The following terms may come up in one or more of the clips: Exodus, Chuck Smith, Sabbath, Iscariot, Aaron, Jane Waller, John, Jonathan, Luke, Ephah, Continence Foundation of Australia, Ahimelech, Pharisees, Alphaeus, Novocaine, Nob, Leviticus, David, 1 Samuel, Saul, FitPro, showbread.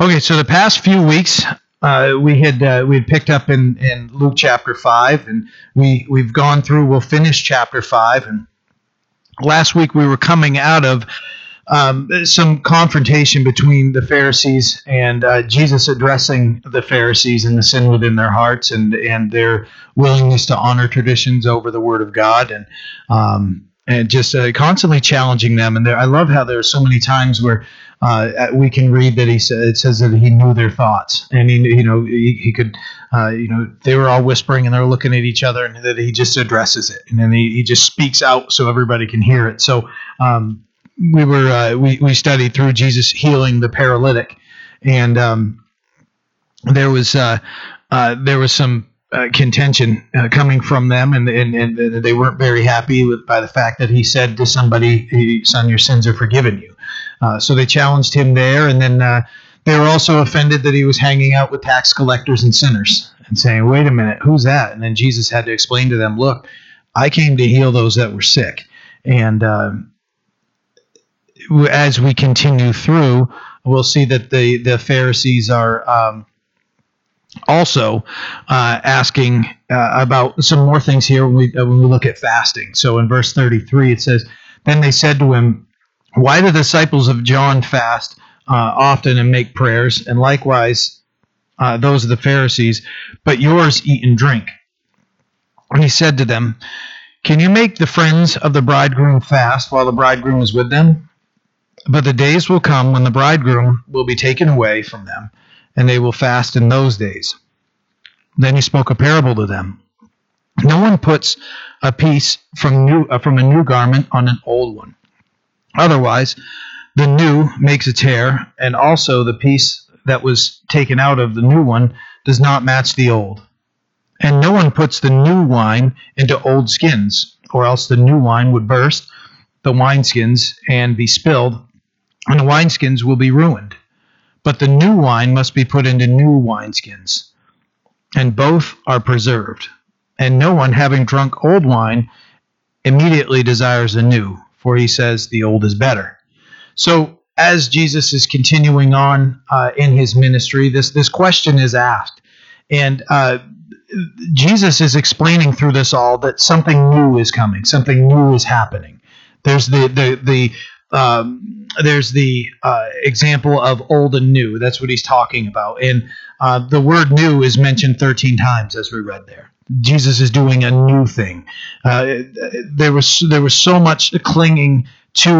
Okay, so the past few weeks we had picked up in Luke chapter 5, and we've gone through. We'll finish chapter 5, and last week we were coming out of some confrontation between the Pharisees and Jesus addressing the Pharisees and the sin within their hearts and their willingness to honor traditions over the Word of God, and just constantly challenging them. And I love how there are so many times where we can read that it says that he knew their thoughts, and he could they were all whispering and they're looking at each other, and that he just addresses it, and then he just speaks out so everybody can hear it. So we studied through Jesus healing the paralytic, and there was some contention coming from them, and they weren't very happy by the fact that he said to somebody, "Son, your sins are forgiven you." So they challenged him there, and then they were also offended that he was hanging out with tax collectors and sinners, and saying, "Wait a minute, who's that?" And then Jesus had to explain to them, "Look, I came to heal those that were sick." And as we continue through, we'll see that the Pharisees are also asking about some more things here when we look at fasting. So in verse 33 it says, "Then they said to him, 'Why do the disciples of John fast often and make prayers, and likewise those of the Pharisees, but yours eat and drink?' And he said to them, 'Can you make the friends of the bridegroom fast while the bridegroom is with them? But the days will come when the bridegroom will be taken away from them, and they will fast in those days.' Then he spoke a parable to them. 'No one puts a piece from a new garment on an old one. Otherwise, the new makes a tear, and also the piece that was taken out of the new one does not match the old. And no one puts the new wine into old skins, or else the new wine would burst the wineskins and be spilled, and the wineskins will be ruined. But the new wine must be put into new wineskins, and both are preserved. And no one, having drunk old wine, immediately desires the new, for he says, the old is better.'" So as Jesus is continuing on in his ministry, this question is asked. And Jesus is explaining through this all that something new is coming, something new is happening. There's the example of old and new. That's what he's talking about. And the word new is mentioned 13 times, as we read there. Jesus is doing a new thing. There was so much clinging to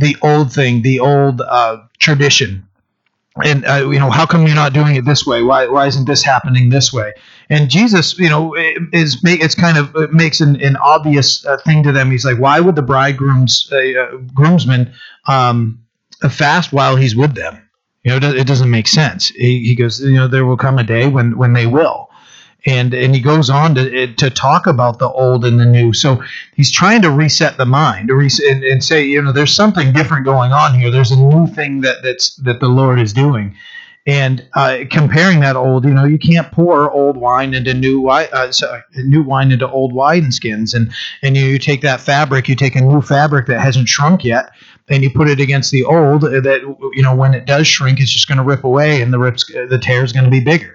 the old thing, the old tradition. And how come you're not doing it this way? Why isn't this happening this way? And Jesus, makes an obvious thing to them. He's like, why would the groomsmen fast while he's with them? It doesn't make sense. He goes, there will come a day when they will. And he goes on to talk about the old and the new. So he's trying to reset the mind and say, there's something different going on here. There's a new thing that the Lord is doing. And comparing that old, you can't pour old wine into new wine into old wineskins. And you take that fabric, you take a new fabric that hasn't shrunk yet, and you put it against the old that, when it does shrink, it's just going to rip away, and the tear is going to be bigger.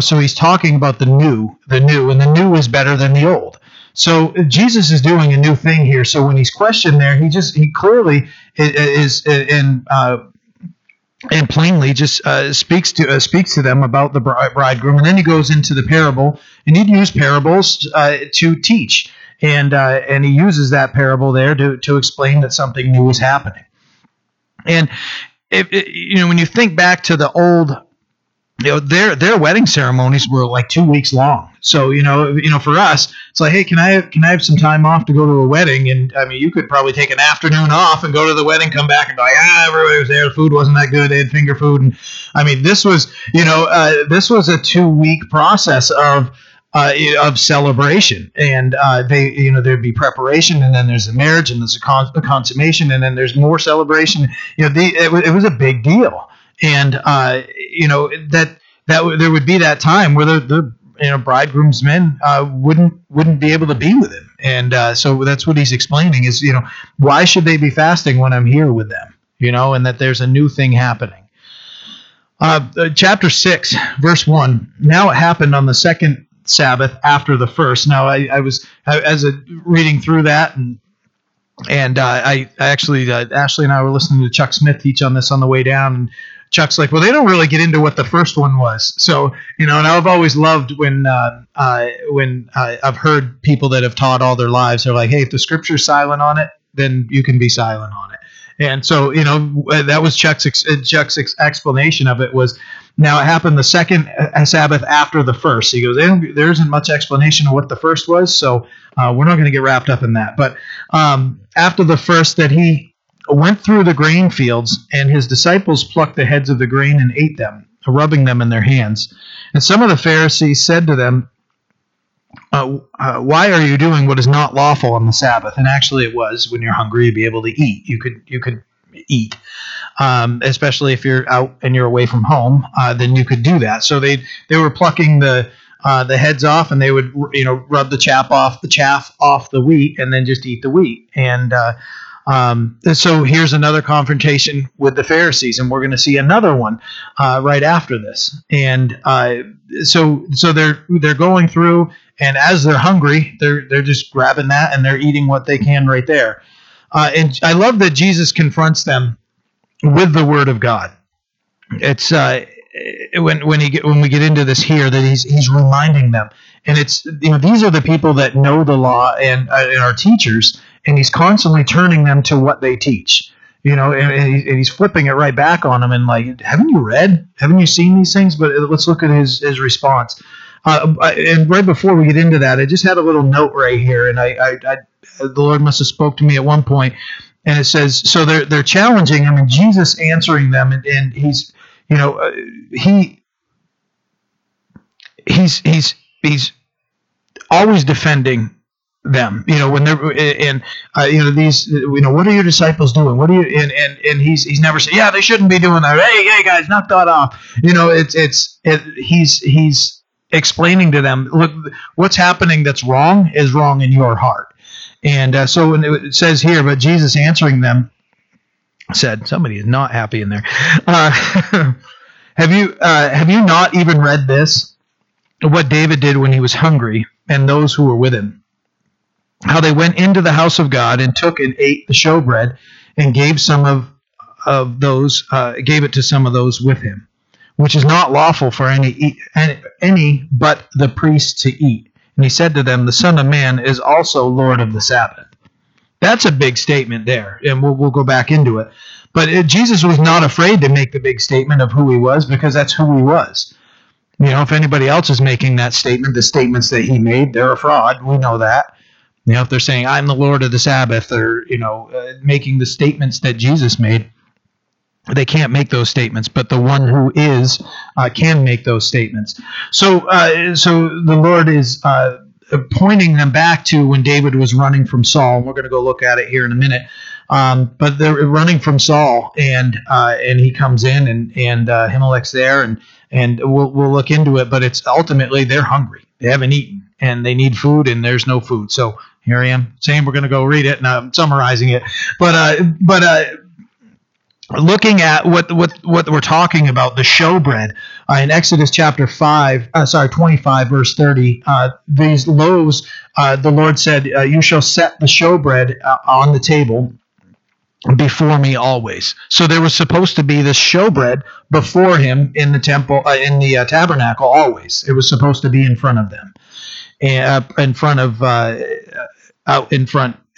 So he's talking about the new, and the new is better than the old. So Jesus is doing a new thing here. So when he's questioned there, he clearly is and plainly just speaks to them about the bridegroom, and then he goes into the parable, and he'd use parables to teach, and he uses that parable there to explain that something new is happening. And when you think back to the old. Their wedding ceremonies were like 2 weeks long. So, for us, it's like, hey, can I have some time off to go to a wedding? And I mean, you could probably take an afternoon off and go to the wedding, come back and go, everybody was there. The food wasn't that good. They had finger food. And I mean, this was a 2 week process of celebration, and there'd be preparation, and then there's the marriage, and there's the consummation, and then there's more celebration. It was a big deal. And, that there would be that time where the bridegroom's men wouldn't be able to be with him. And so that's what he's explaining is, why should they be fasting when I'm here with them? you know, and that there's a new thing happening. Chapter 6, verse 1. Now it happened on the second Sabbath after the first. Now I was reading through that, and I actually Ashley and I were listening to Chuck Smith teach on this on the way down, and Chuck's like, well, they don't really get into what the first one was. So, you know, and I've always loved when I've heard people that have taught all their lives, they're like, hey, if the scripture's silent on it, then you can be silent on it. And so, you know, that was Chuck's explanation of it was, now it happened the second Sabbath after the first. He goes, there isn't much explanation of what the first was, so we're not going to get wrapped up in that. But after the first, that he went through the grain fields, and his disciples plucked the heads of the grain and ate them, rubbing them in their hands. And some of the Pharisees said to them, why are you doing what is not lawful on the Sabbath? And actually it was, when you're hungry, you'd be able to eat. You could eat, especially if you're out and you're away from home, then you could do that. So they were plucking the heads off, and they would, you know, rub the chaff off the wheat, and then just eat the wheat. And so here's another confrontation with the Pharisees, and we're going to see another one right after this. And so they're going through, and as they're hungry, they're just grabbing that and they're eating what they can right there. And I love that Jesus confronts them with the Word of God. It's when we get into this here that he's reminding them, and it's, you know, these are the people that know the law and are teachers. And he's constantly turning them to what they teach, you know, and he's flipping it right back on them and like, haven't you read? Haven't you seen these things? But let's look at his response. And right before we get into that, I just had a little note right here, and I the Lord must have spoke to me at one point, and it says, so they're challenging him, and Jesus answering them, and he's, you know, he's always defending them, you know, when they're in, you know, these, you know, what are your disciples doing? What are you? And he's never said, yeah, they shouldn't be doing that. Hey guys, knock that off. You know, he's explaining to them, look, what's happening that's wrong is wrong in your heart. And so when it says here, but Jesus answering them said, somebody is not happy in there. Have you not even read this? What David did when he was hungry, and those who were with him. How they went into the house of God and took and ate the showbread, and gave gave it to some of those with him, which is not lawful for any but the priest to eat. And he said to them, the Son of Man is also Lord of the Sabbath. That's a big statement there, and we'll go back into it. But Jesus was not afraid to make the big statement of who he was, because that's who he was. You know, if anybody else is making that statement, the statements that he made, they're a fraud. We know that. You know, if they're saying, I'm the Lord of the Sabbath, or, you know, making the statements that Jesus made, they can't make those statements. But the one who is can make those statements. So the Lord is pointing them back to when David was running from Saul. We're going to go look at it here in a minute. But they're running from Saul, and he comes in, and Ahimelech's there, and we'll look into it. But it's ultimately they're hungry. They haven't eaten, and they need food, and there's no food. So here I am saying we're going to go read it, and I'm summarizing it. But looking at what we're talking about, the showbread in Exodus chapter 25, verse 30. These loaves, the Lord said, "You shall set the showbread on the table before me always." So there was supposed to be this showbread before him in the temple, in the tabernacle. Always, it was supposed to be in front of them.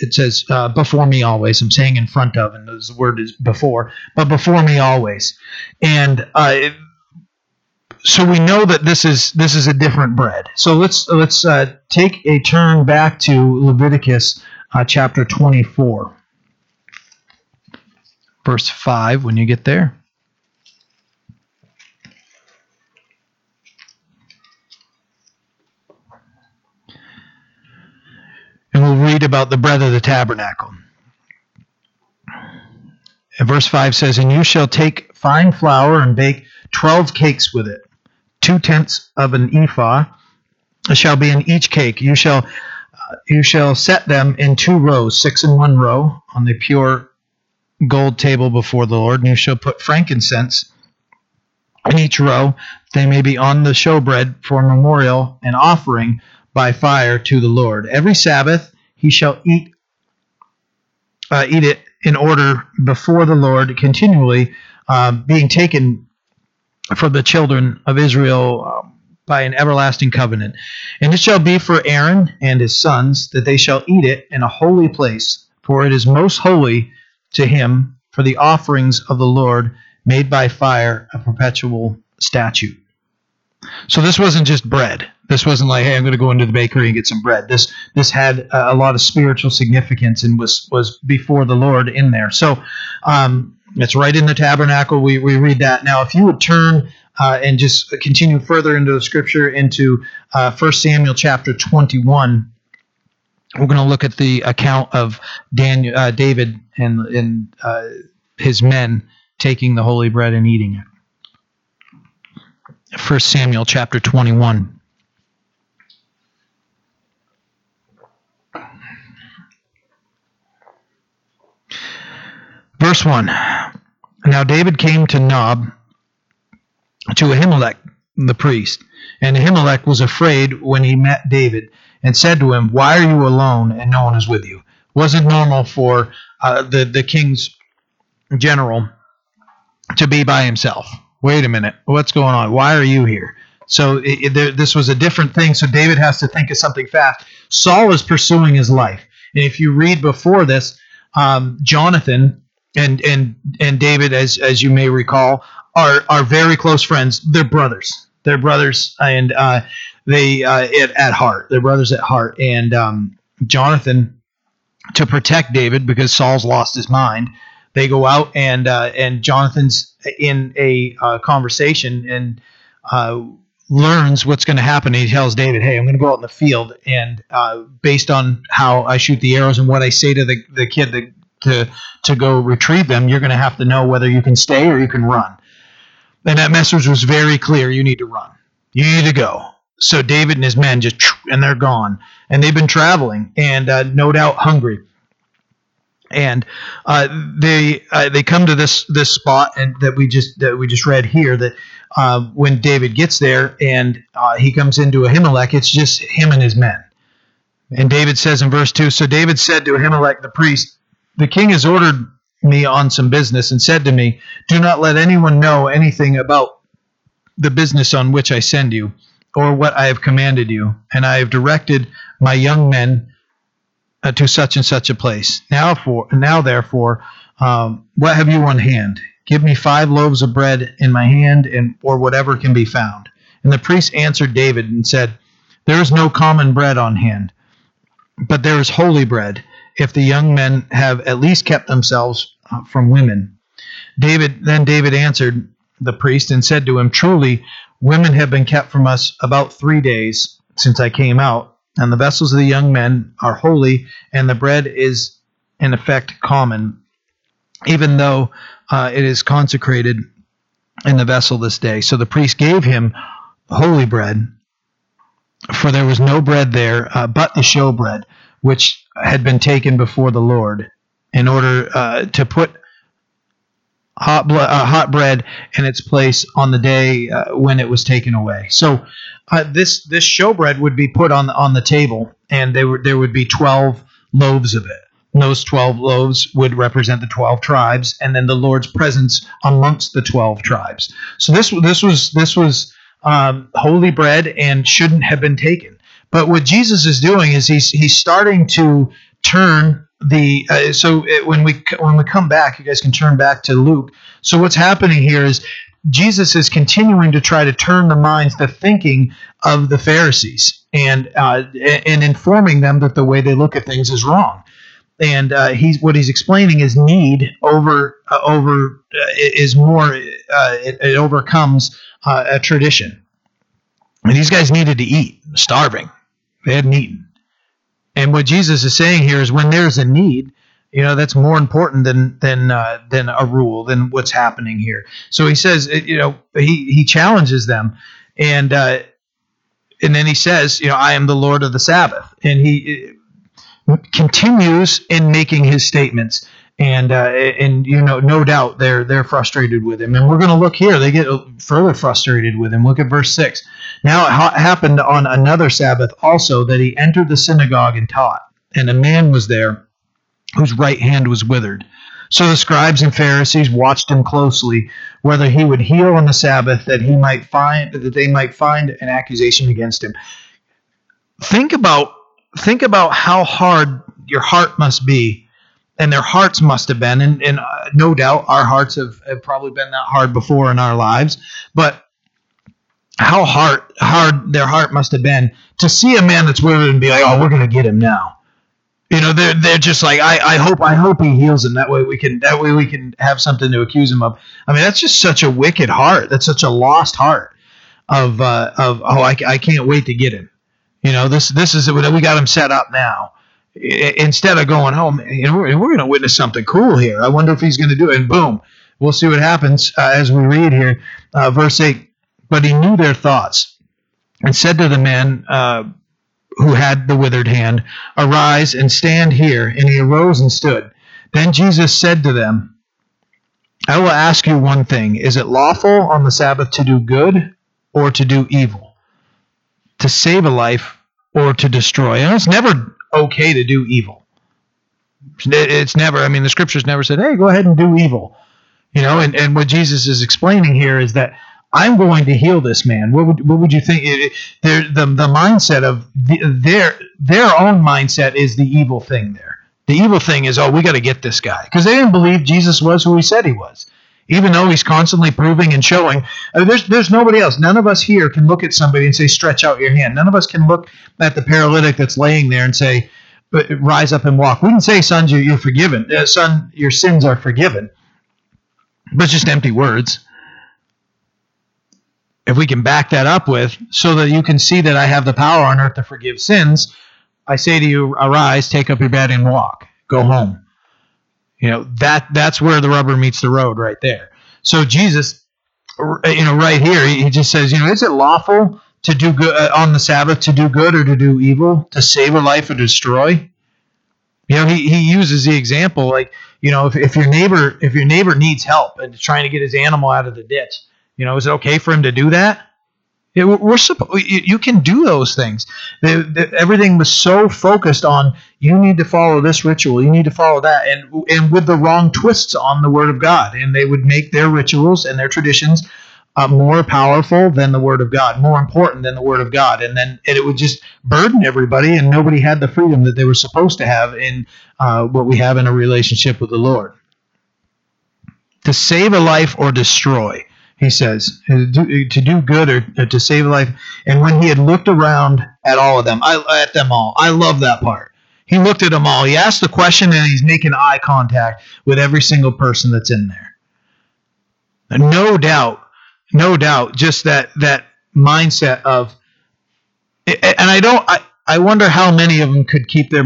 It says before me always. I'm saying in front of, and the word is before, but before me always. And so we know that this is a different bread. So let's take a turn back to Leviticus chapter 24, verse 5. When you get there. And we'll read about the bread of the tabernacle. And verse 5 says, and you shall take fine flour and bake 12 cakes with it. 2/10 of an ephah shall be in each cake. You shall set them in 2 rows, 6 in one row on the pure gold table before the Lord, and you shall put frankincense in each row. They may be on the showbread for a memorial and offering by fire to the Lord. Every Sabbath he shall eat it in order before the Lord continually, being taken for the children of Israel by an everlasting covenant. And it shall be for Aaron and his sons that they shall eat it in a holy place, for it is most holy to him for the offerings of the Lord made by fire, a perpetual statute. So this wasn't just bread. This wasn't like, hey, I'm going to go into the bakery and get some bread. This had a lot of spiritual significance and was before the Lord in there. So it's right in the tabernacle. We read that. Now, if you would turn and just continue further into the scripture, into 1 Samuel chapter 21, we're going to look at the account of David and his men taking the holy bread and eating it. 1 Samuel chapter 21. Verse 1. Now David came to Nob, to Ahimelech the priest. And Ahimelech was afraid when he met David and said to him, "Why are you alone and no one is with you?" Wasn't normal for the king's general to be by himself. Wait a minute. What's going on? Why are you here? So this was a different thing. So David has to think of something fast. Saul is pursuing his life. And if you read before this, Jonathan and David, as you may recall, are very close friends. They're brothers. They're brothers, and they at heart. They're brothers at heart. And Jonathan, to protect David because Saul's lost his mind, they go out, and Jonathan's in a conversation and learns what's going to happen. He tells David, "Hey, I'm going to go out in the field, and based on how I shoot the arrows and what I say to the kid to go retrieve them, you're going to have to know whether you can stay or you can run." And that message was very clear. You need to run. You need to go. So David and his men just, and they're gone. And they've been traveling and no doubt hungry. And they come to this spot and that we just read here, that when David gets there and he comes into Ahimelech, it's just him and his men. And David says in verse 2, "So David said to Ahimelech the priest, 'The king has ordered me on some business and said to me, do not let anyone know anything about the business on which I send you or what I have commanded you. And I have directed my young men to such and such a place. Now, therefore, what have you on hand? Give me 5 loaves of bread in my hand or whatever can be found.' And the priest answered David and said, 'There is no common bread on hand, but there is holy bread, if the young men have at least kept themselves from women.' Then David answered the priest and said to him, 'Truly, women have been kept from us about 3 days since I came out, and the vessels of the young men are holy, and the bread is in effect common, even though it is consecrated in the vessel this day.' So the priest gave him holy bread, for there was no bread there but the showbread, which had been taken before the Lord, in order to put hot bread in its place on the day when it was taken away." So this showbread would be put on the table, and there would be 12 loaves of it. And those 12 loaves would represent the 12 tribes, and then the Lord's presence amongst the 12 tribes. So this was holy bread and shouldn't have been taken. But what Jesus is doing is he's starting to turn the when we come back, you guys can turn back to Luke. So what's happening here is Jesus is continuing to try to turn the minds, the thinking of the Pharisees, and informing them that the way they look at things is wrong. And what he's explaining is need over is more. It overcomes a tradition. I mean, these guys needed to eat, starving. They hadn't eaten. And what Jesus is saying here is when there's a need, you know, that's more important than a rule, than what's happening here. So he says, you know, he challenges them, and then he says, you know, "I am the Lord of the Sabbath," and he continues in making his statements. And you know, no doubt they're frustrated with him. And we're going to look here. They get further frustrated with him. Look at verse 6. Now it happened on another Sabbath also that he entered the synagogue and taught. And a man was there whose right hand was withered. So the scribes and Pharisees watched him closely, whether he would heal on the Sabbath, that they might find an accusation against him. Think about how hard your heart must be. And their hearts must have been, and no doubt our hearts have probably been that hard before in our lives, but how hard their heart must have been to see a man that's withered and be like, oh, we're going to get him now. You know, they're just like, I hope he heals him. That way we can have something to accuse him of. I mean, that's just such a wicked heart. That's such a lost heart I can't wait to get him. You know, this is, we got him set up now. Instead of going, oh, man, we're going to witness something cool here. I wonder if he's going to do it. And boom, we'll see what happens as we read here. Verse 8, but he knew their thoughts and said to the man who had the withered hand, arise and stand here. And he arose and stood. Then Jesus said to them, I will ask you one thing. Is it lawful on the Sabbath to do good or to do evil, to save a life or to destroy? And it's never okay to do evil. It's never, I mean, the scriptures never said, hey, go ahead and do evil. You know, and what Jesus is explaining here is that I'm going to heal this man. What would you think? The mindset of their own mindset is the evil thing there. The evil thing is, oh, we got to get this guy. Because they didn't believe Jesus was who he said he was. Even though he's constantly proving and showing, I mean, there's nobody else. None of us here can look at somebody and say, stretch out your hand. None of us can look at the paralytic that's laying there and say, rise up and walk. We can say, son, you're forgiven. Son, your sins are forgiven. But it's just empty words. If we can back that up with, so that you can see that I have the power on earth to forgive sins, I say to you, arise, take up your bed and walk. Go home. You know, that's where the rubber meets the road right there. So Jesus, you know, right here, he just says, you know, is it lawful to do good on the Sabbath, to do good or to do evil, to save a life or destroy? You know, he uses the example, like, you know, if your neighbor needs help and trying to get his animal out of the ditch, you know, is it okay for him to do that? You can do those things. Everything was so focused on, you need to follow this ritual, you need to follow that, and with the wrong twists on the Word of God. And they would make their rituals and their traditions more powerful than the Word of God, more important than the Word of God. And it would just burden everybody, and nobody had the freedom that they were supposed to have in what we have in a relationship with the Lord. To save a life or destroy. He says, to do good or to save a life. And when he had looked around at all of them, I love that part. He looked at them all. He asked the question, and he's making eye contact with every single person that's in there. And no doubt, just that mindset of, and I wonder how many of them could keep their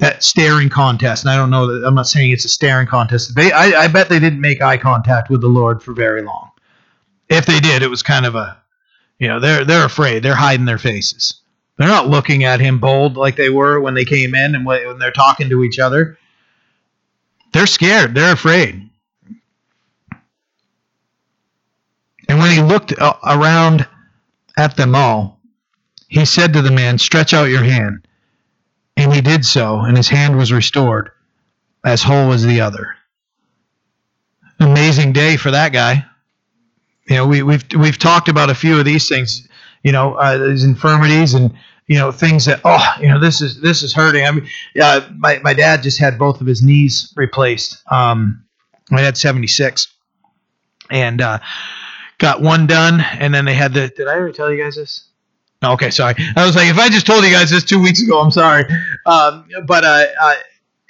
that staring contest. And I don't know, I'm not saying it's a staring contest. I bet they didn't make eye contact with the Lord for very long. If they did, it was kind of a, you know, they're afraid. They're hiding their faces. They're not looking at him bold like they were when they came in and when they're talking to each other. They're scared. They're afraid. And when he looked around at them all, he said to the man, stretch out your hand. And he did so, and his hand was restored, as whole as the other. Amazing day for that guy. You know, we've talked about a few of these things. You know, these infirmities and, you know, things that, oh, you know, this is hurting. I mean, my dad just had both of his knees replaced. My dad's 76, and got one done, and then they had the. Did I ever tell you guys this? Okay, sorry. I was like, if I just told you guys this 2 weeks ago, I'm sorry. But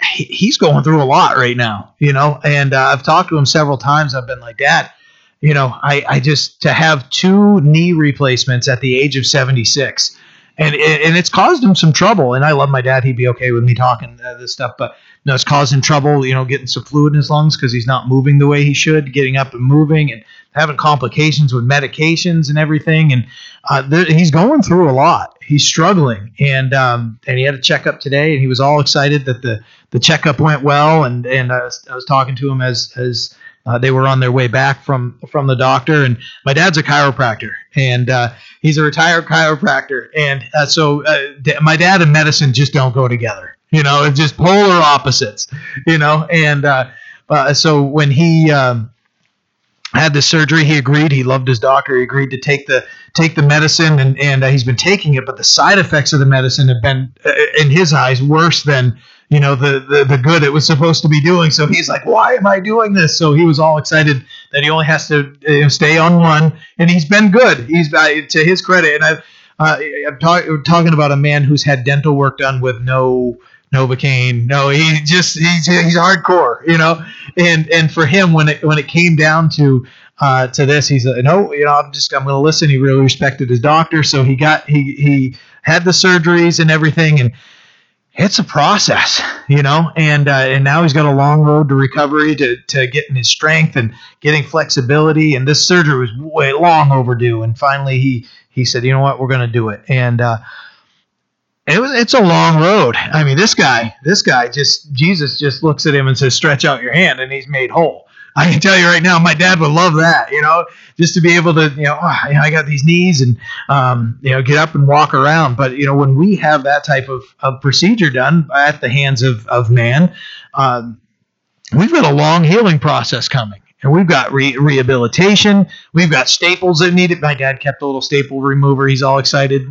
he's going through a lot right now, you know, and I've talked to him several times. I've been like, Dad, you know, I just, to have two knee replacements at the age of 76, and it's caused him some trouble. And I love my dad. He'd be okay with me talking this stuff, but no, it's causing trouble, you know, getting some fluid in his lungs because he's not moving the way he should, getting up and moving, and having complications with medications and everything. And he's going through a lot. he's struggling, and he had a checkup today, and he was all excited that the checkup went well, and I was talking to him as they were on their way back from the doctor. And my dad's a chiropractor, and he's a retired chiropractor, and my dad and medicine just don't go together, it's just polar opposites, so when he had the surgery, he agreed. He loved his doctor. He agreed to take the medicine, and he's been taking it. But the side effects of the medicine have been, in his eyes, worse than the good it was supposed to be doing. So he's like, "Why am I doing this?" So he was all excited that he only has to stay on one, and he's been good. He's to his credit, and I'm talking about a man who's had dental work done with no Novocaine. No, he's hardcore, And for him, when it came down to this, he's like, no, I'm going to listen. He really respected his doctor, so he had the surgeries and everything, and it's a process, And now he's got a long road to recovery, to getting his strength and getting flexibility. And this surgery was way long overdue, and finally he said, you know what, we're going to do it, and. It's a long road. I mean, this guy Jesus looks at him and says, stretch out your hand, and he's made whole. I can tell you right now, my dad would love that, just to be able to, I got these knees and, get up and walk around. But, when we have that type of procedure done at the hands of man, we've got a long healing process coming. And we've got rehabilitation. We've got staples that need it. My dad kept a little staple remover. He's all excited.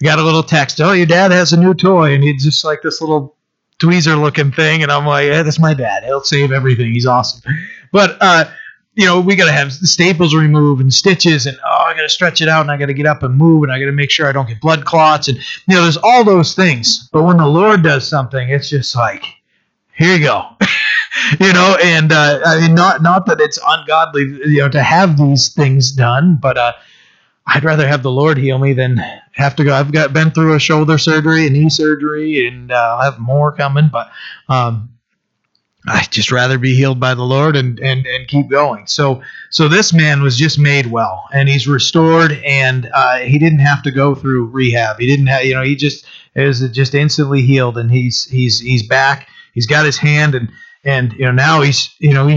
Got a little text, oh, your dad has a new toy, and he's just like this little tweezer-looking thing, and I'm like, yeah, that's my dad. He'll save everything. He's awesome. But, we got to have staples removed and stitches, and, I got to stretch it out, and I got to get up and move, and I got to make sure I don't get blood clots, and, there's all those things. But when the Lord does something, it's just like, here you go. And I mean, not that it's ungodly, to have these things done, but I'd rather have the Lord heal me than have to go. I've been through a shoulder surgery and knee surgery, and I'll have more coming, but I'd just rather be healed by the Lord and keep going. So this man was just made well, and he's restored, and he didn't have to go through rehab. He didn't have, it was just instantly healed, and he's back. He's got his hand, and now he's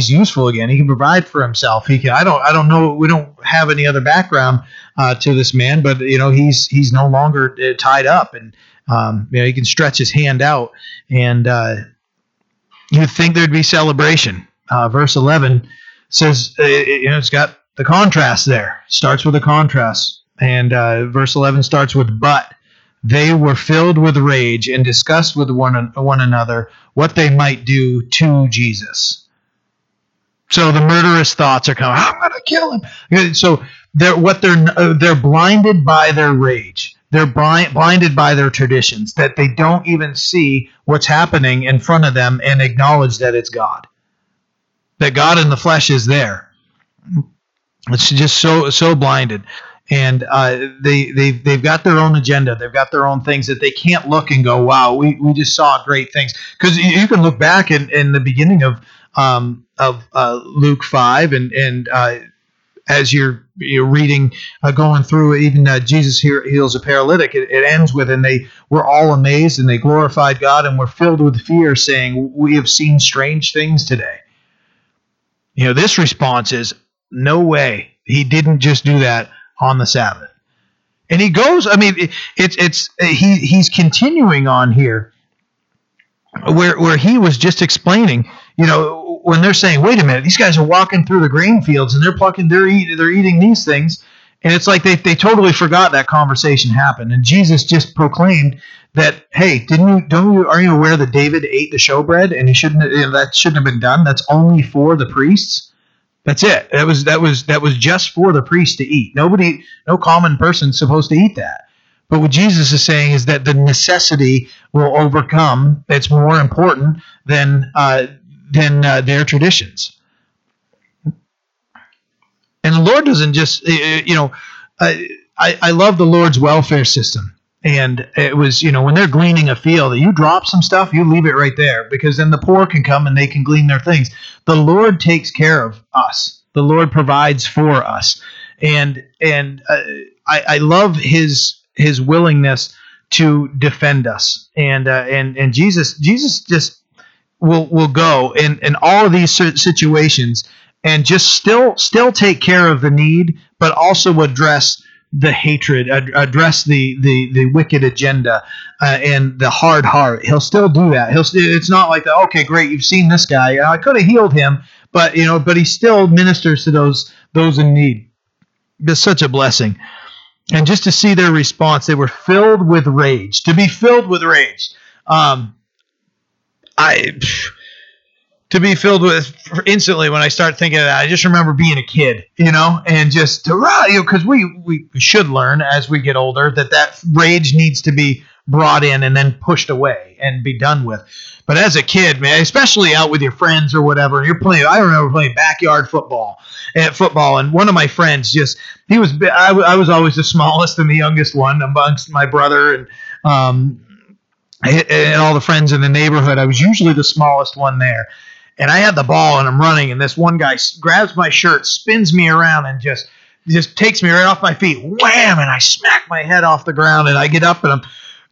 useful again. He can provide for himself. He can. I don't know. We don't have any other background to this man, but he's no longer tied up, and he can stretch his hand out. And you'd think there'd be celebration. Verse 11 says it's got the contrast there. Starts with a contrast, and verse 11 starts with but. They were filled with rage and discussed with one another what they might do to Jesus. So the murderous thoughts are coming. I'm going to kill him. So they're blinded by their rage. They're blinded by their traditions, that they don't even see what's happening in front of them and acknowledge that it's God. That God in the flesh is there. It's just so blinded. And they've got their own agenda. They've got their own things that they can't look and go, wow, we just saw great things. Because you can look back in the beginning of Luke 5, and as you're reading, going through, even Jesus here heals a paralytic. It ends with, and they were all amazed, and they glorified God, and were filled with fear, saying, we have seen strange things today. This response is, no way. He didn't just do that on the Sabbath. And he goes, I mean, he's continuing on here where he was just explaining, when they're saying, wait a minute, these guys are walking through the grain fields and they're eating these things. And it's like they totally forgot that conversation happened. And Jesus just proclaimed that, hey, are you aware that David ate the showbread, and he shouldn't, that shouldn't have been done. That's only for the priests. That's it. That was just for the priest to eat. No common person's supposed to eat that. But what Jesus is saying is that the necessity will overcome. It's more important than their traditions. And the Lord doesn't just, I love the Lord's welfare system. And it was, when they're gleaning a field, you drop some stuff, you leave it right there, because then the poor can come and they can glean their things. The Lord takes care of us. The Lord provides for us. And I love his his willingness to defend us. And Jesus just will go in all of these situations and just still take care of the need, but also address the hatred, address the wicked agenda, and the hard heart. He'll still do that. It's not like, okay, great, you've seen this guy. I could have healed him, but he still ministers to those in need. That's such a blessing. And just to see their response, they were filled with rage. To be filled with rage. To be filled with instantly when I start thinking of that, I just remember being a kid, and just to run, because we should learn as we get older that rage needs to be brought in and then pushed away and be done with. But as a kid, man, especially out with your friends or whatever, I remember playing backyard football, and one of my friends I was always the smallest and the youngest one amongst my brother and all the friends in the neighborhood. I was usually the smallest one there. And I had the ball, and I'm running, and this one guy grabs my shirt, spins me around, and just takes me right off my feet. Wham! And I smack my head off the ground, and I get up, and I'm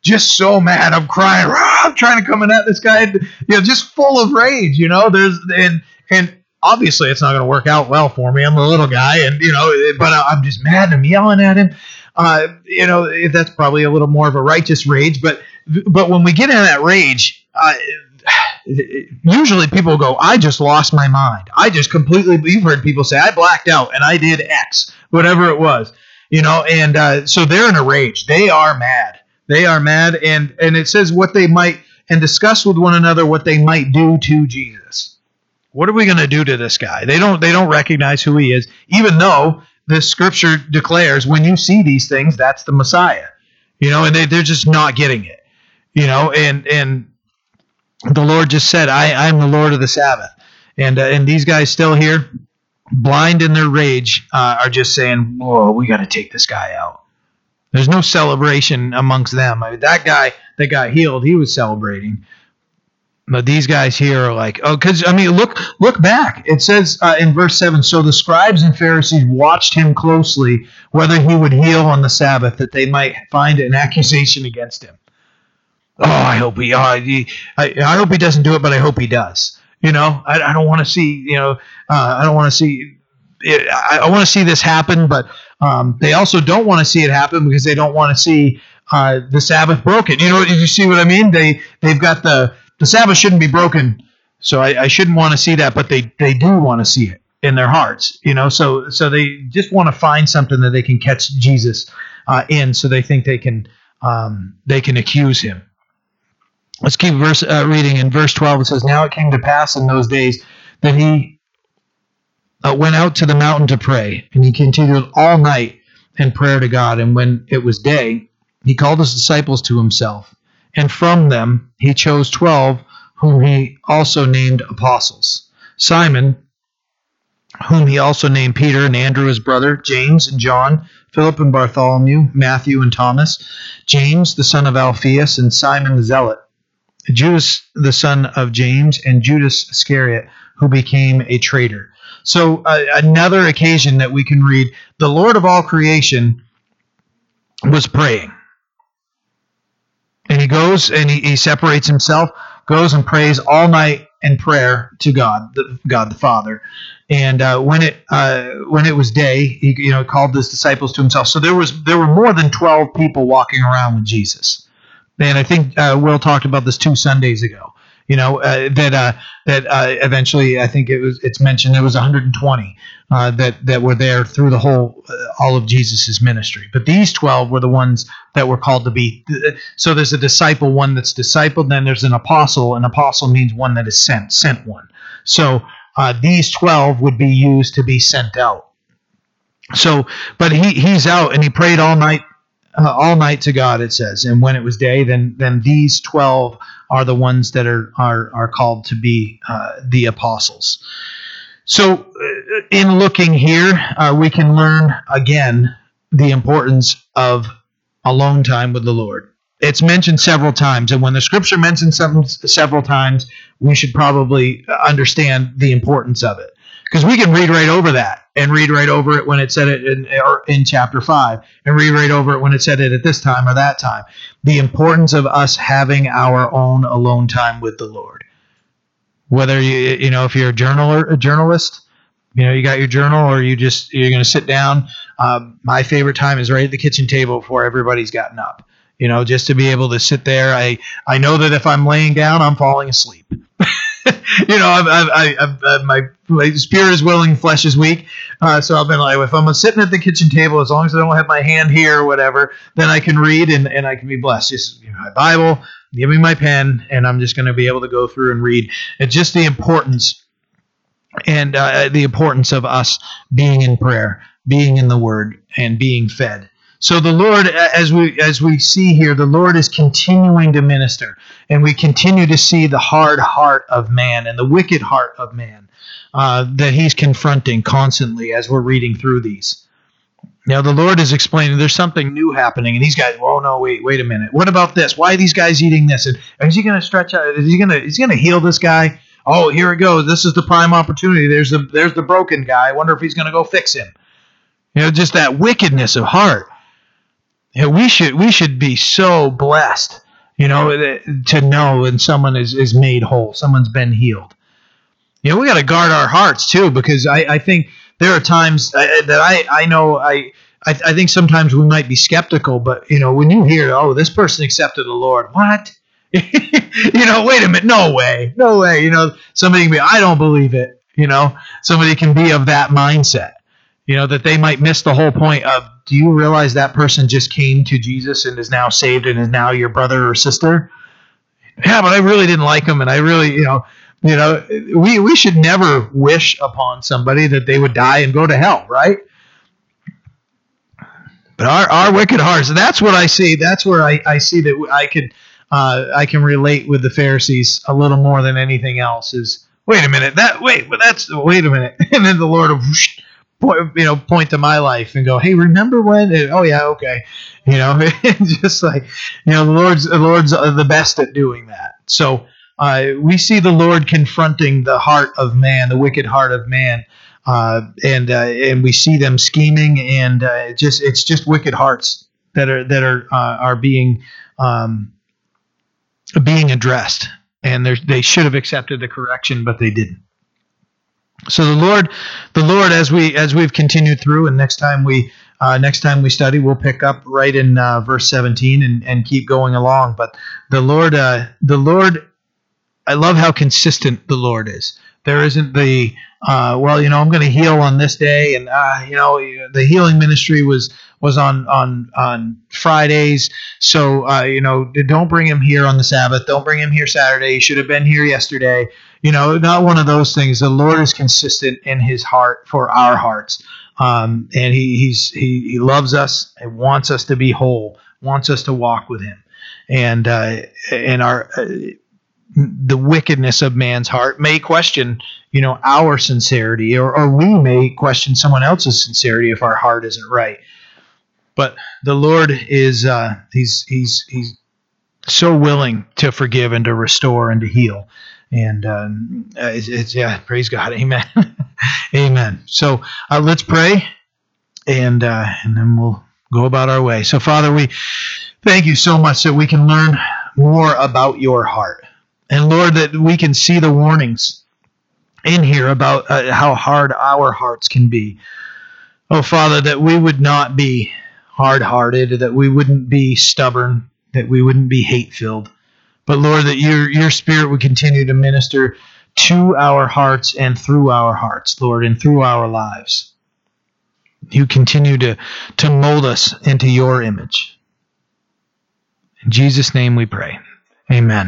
just so mad. I'm crying. I'm trying to come at this guy, just full of rage. And obviously it's not going to work out well for me. I'm a little guy, and but I'm just mad, and I'm yelling at him. That's probably a little more of a righteous rage, but when we get into that rage, usually people go, I just lost my mind. I just you've heard people say, I blacked out and I did X, whatever it was, so they're in a rage. They are mad. And it says what they might, and discuss with one another what they might do to Jesus. What are we going to do to this guy? They don't recognize who he is, even though the scripture declares when you see these things, that's the Messiah, and they're just not getting it, and the Lord just said, I am the Lord of the Sabbath. And these guys still here, blind in their rage, are just saying, whoa, we got to take this guy out. There's no celebration amongst them. I mean, that got healed, he was celebrating. But these guys here are like, look back. It says in verse 7, so the scribes and Pharisees watched him closely, whether he would heal on the Sabbath, that they might find an accusation against him. Oh, I hope he doesn't do it, but I hope he does. I don't want to see, I don't want to see it. I want to see this happen, but they also don't want to see it happen because they don't want to see the Sabbath broken. You see what I mean? They've got the Sabbath shouldn't be broken, so I shouldn't want to see that, but they do want to see it in their hearts, So they just want to find something that they can catch Jesus in, so they think they can accuse him. Let's keep reading. In verse 12, it says, now it came to pass in those days that he went out to the mountain to pray, and he continued all night in prayer to God. And when it was day, he called his disciples to himself, and from them he chose 12, whom he also named apostles. Simon, whom he also named Peter, and Andrew his brother, James and John, Philip and Bartholomew, Matthew and Thomas, James the son of Alphaeus, and Simon the Zealot, Judas, the son of James, and Judas Iscariot, who became a traitor. So another occasion that we can read, the Lord of all creation was praying. And he goes and he separates himself, goes and prays all night in prayer to God the Father. And when it was day, he called his disciples to himself. So there were more than 12 people walking around with Jesus. And I think Will talked about this 2 Sundays ago. That eventually, I think it's mentioned there was 120 that were there through the whole all of Jesus's ministry. But these 12 were the ones that were called to be. So there's a disciple, one that's discipled. Then there's an apostle. An apostle means one that is sent one. So these 12 would be used to be sent out. So, but he's out and he prayed all night. All night to God, it says, and when it was day, then these 12 are the ones that are called to be the apostles. So, in looking here, we can learn again the importance of alone time with the Lord. It's mentioned several times, and when the Scripture mentions something several times, we should probably understand the importance of it. Because we can read right over that and read right over it when it said it in chapter 5 and read right over it when it said it at this time or that time. The importance of us having our own alone time with the Lord. Whether you know if you're a journalist, you know, you got your journal or you're going to sit down. My favorite time is right at the kitchen table before everybody's gotten up. You know, just to be able to sit there. I know that if I'm laying down, I'm falling asleep. You know, my spirit is willing, flesh is weak. So I've been like, if I'm sitting at the kitchen table, as long as I don't have my hand here or whatever, then I can read and I can be blessed. Just my Bible, give me my pen, and I'm just going to be able to go through and read. It's just the importance and the importance of us being in prayer, being in the Word, and being fed. So the Lord, as we see here, the Lord is continuing to minister, and we continue to see the hard heart of man and the wicked heart of man that he's confronting constantly as we're reading through these. Now the Lord is explaining there's something new happening, and these guys, oh no, wait a minute, what about this? Why are these guys eating this? And is he going to stretch out? Is he going to heal this guy? Oh, here it goes. This is the prime opportunity. There's the broken guy. I wonder if he's going to go fix him. You know, just that wickedness of heart. You know, we should be so blessed, you know, to know when someone is made whole, someone's been healed. You know, we got to guard our hearts too, because I think there are times that I think sometimes we might be skeptical, but you know, when you hear, oh, this person accepted the Lord, what? You know, wait a minute, no way. You know, somebody can be, I don't believe it. You know, somebody can be of that mindset. You know, that they might miss the whole point of, do you realize that person just came to Jesus and is now saved and is now your brother or sister? Yeah, but I really didn't like him, and I really, you know, we should never wish upon somebody that they would die and go to hell, right? But our wicked hearts, that's what I see. That's where I see that I can relate with the Pharisees a little more than anything else is, wait a minute. And then the Lord will point to my life and go, hey, remember when? Oh yeah, okay. You know, just like, you know, the Lord's the best at doing that. So we see the Lord confronting the heart of man, the wicked heart of man, and we see them scheming, and it's just wicked hearts that are being addressed, and they should have accepted the correction, but they didn't. So the Lord, as we've continued through, and next time we study, we'll pick up right in verse 17 and keep going along. But the Lord, I love how consistent the Lord is. There isn't the I'm going to heal on this day, and the healing ministry was on Fridays. So don't bring him here on the Sabbath. Don't bring him here Saturday. He should have been here yesterday. You know, not one of those things. The Lord is consistent in his heart for our hearts, and he loves us and wants us to be whole, wants us to walk with him, and the wickedness of man's heart may question, you know, our sincerity, or we may question someone else's sincerity if our heart isn't right. But the Lord is he's so willing to forgive and to restore and to heal. And praise God. Amen. Amen. So let's pray, and then we'll go about our way. So, Father, we thank you so much that we can learn more about your heart. And, Lord, that we can see the warnings in here about how hard our hearts can be. Oh, Father, that we would not be hard-hearted, that we wouldn't be stubborn, that we wouldn't be hate-filled. But, Lord, that your Spirit would continue to minister to our hearts and through our hearts, Lord, and through our lives. You continue to mold us into your image. In Jesus' name we pray. Amen.